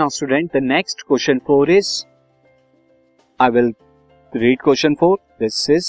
Now student, the next question 4 is, I will read question 4. This is,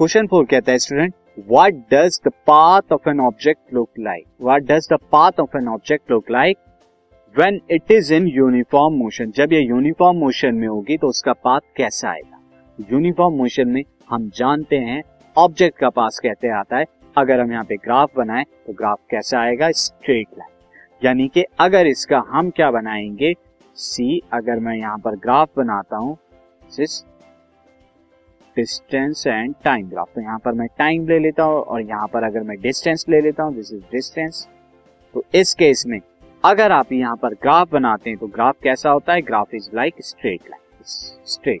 question 4 कहता है student, what does the path of an object look like? What does the path of an object look like when it is in uniform motion? जब ये uniform motion में होगी तो उसका path कैसा आएगा? Uniform motion में हम जानते हैं ऑब्जेक्ट का पाथ कहते आता है. अगर हम यहाँ पे ग्राफ बनाए तो ग्राफ कैसा आएगा? Straight line. यानी कि अगर इसका हम क्या बनाएंगे, सी, अगर मैं यहाँ पर ग्राफ बनाता हूँ डिस्टेंस एंड टाइम ग्राफ, तो यहाँ पर मैं टाइम ले लेता हूँ और यहाँ पर अगर मैं डिस्टेंस ले लेता हूँ, दिस इज डिस्टेंस. तो इस केस में अगर आप यहाँ पर ग्राफ बनाते हैं तो ग्राफ कैसा होता है? Graph is like straight line. Straight.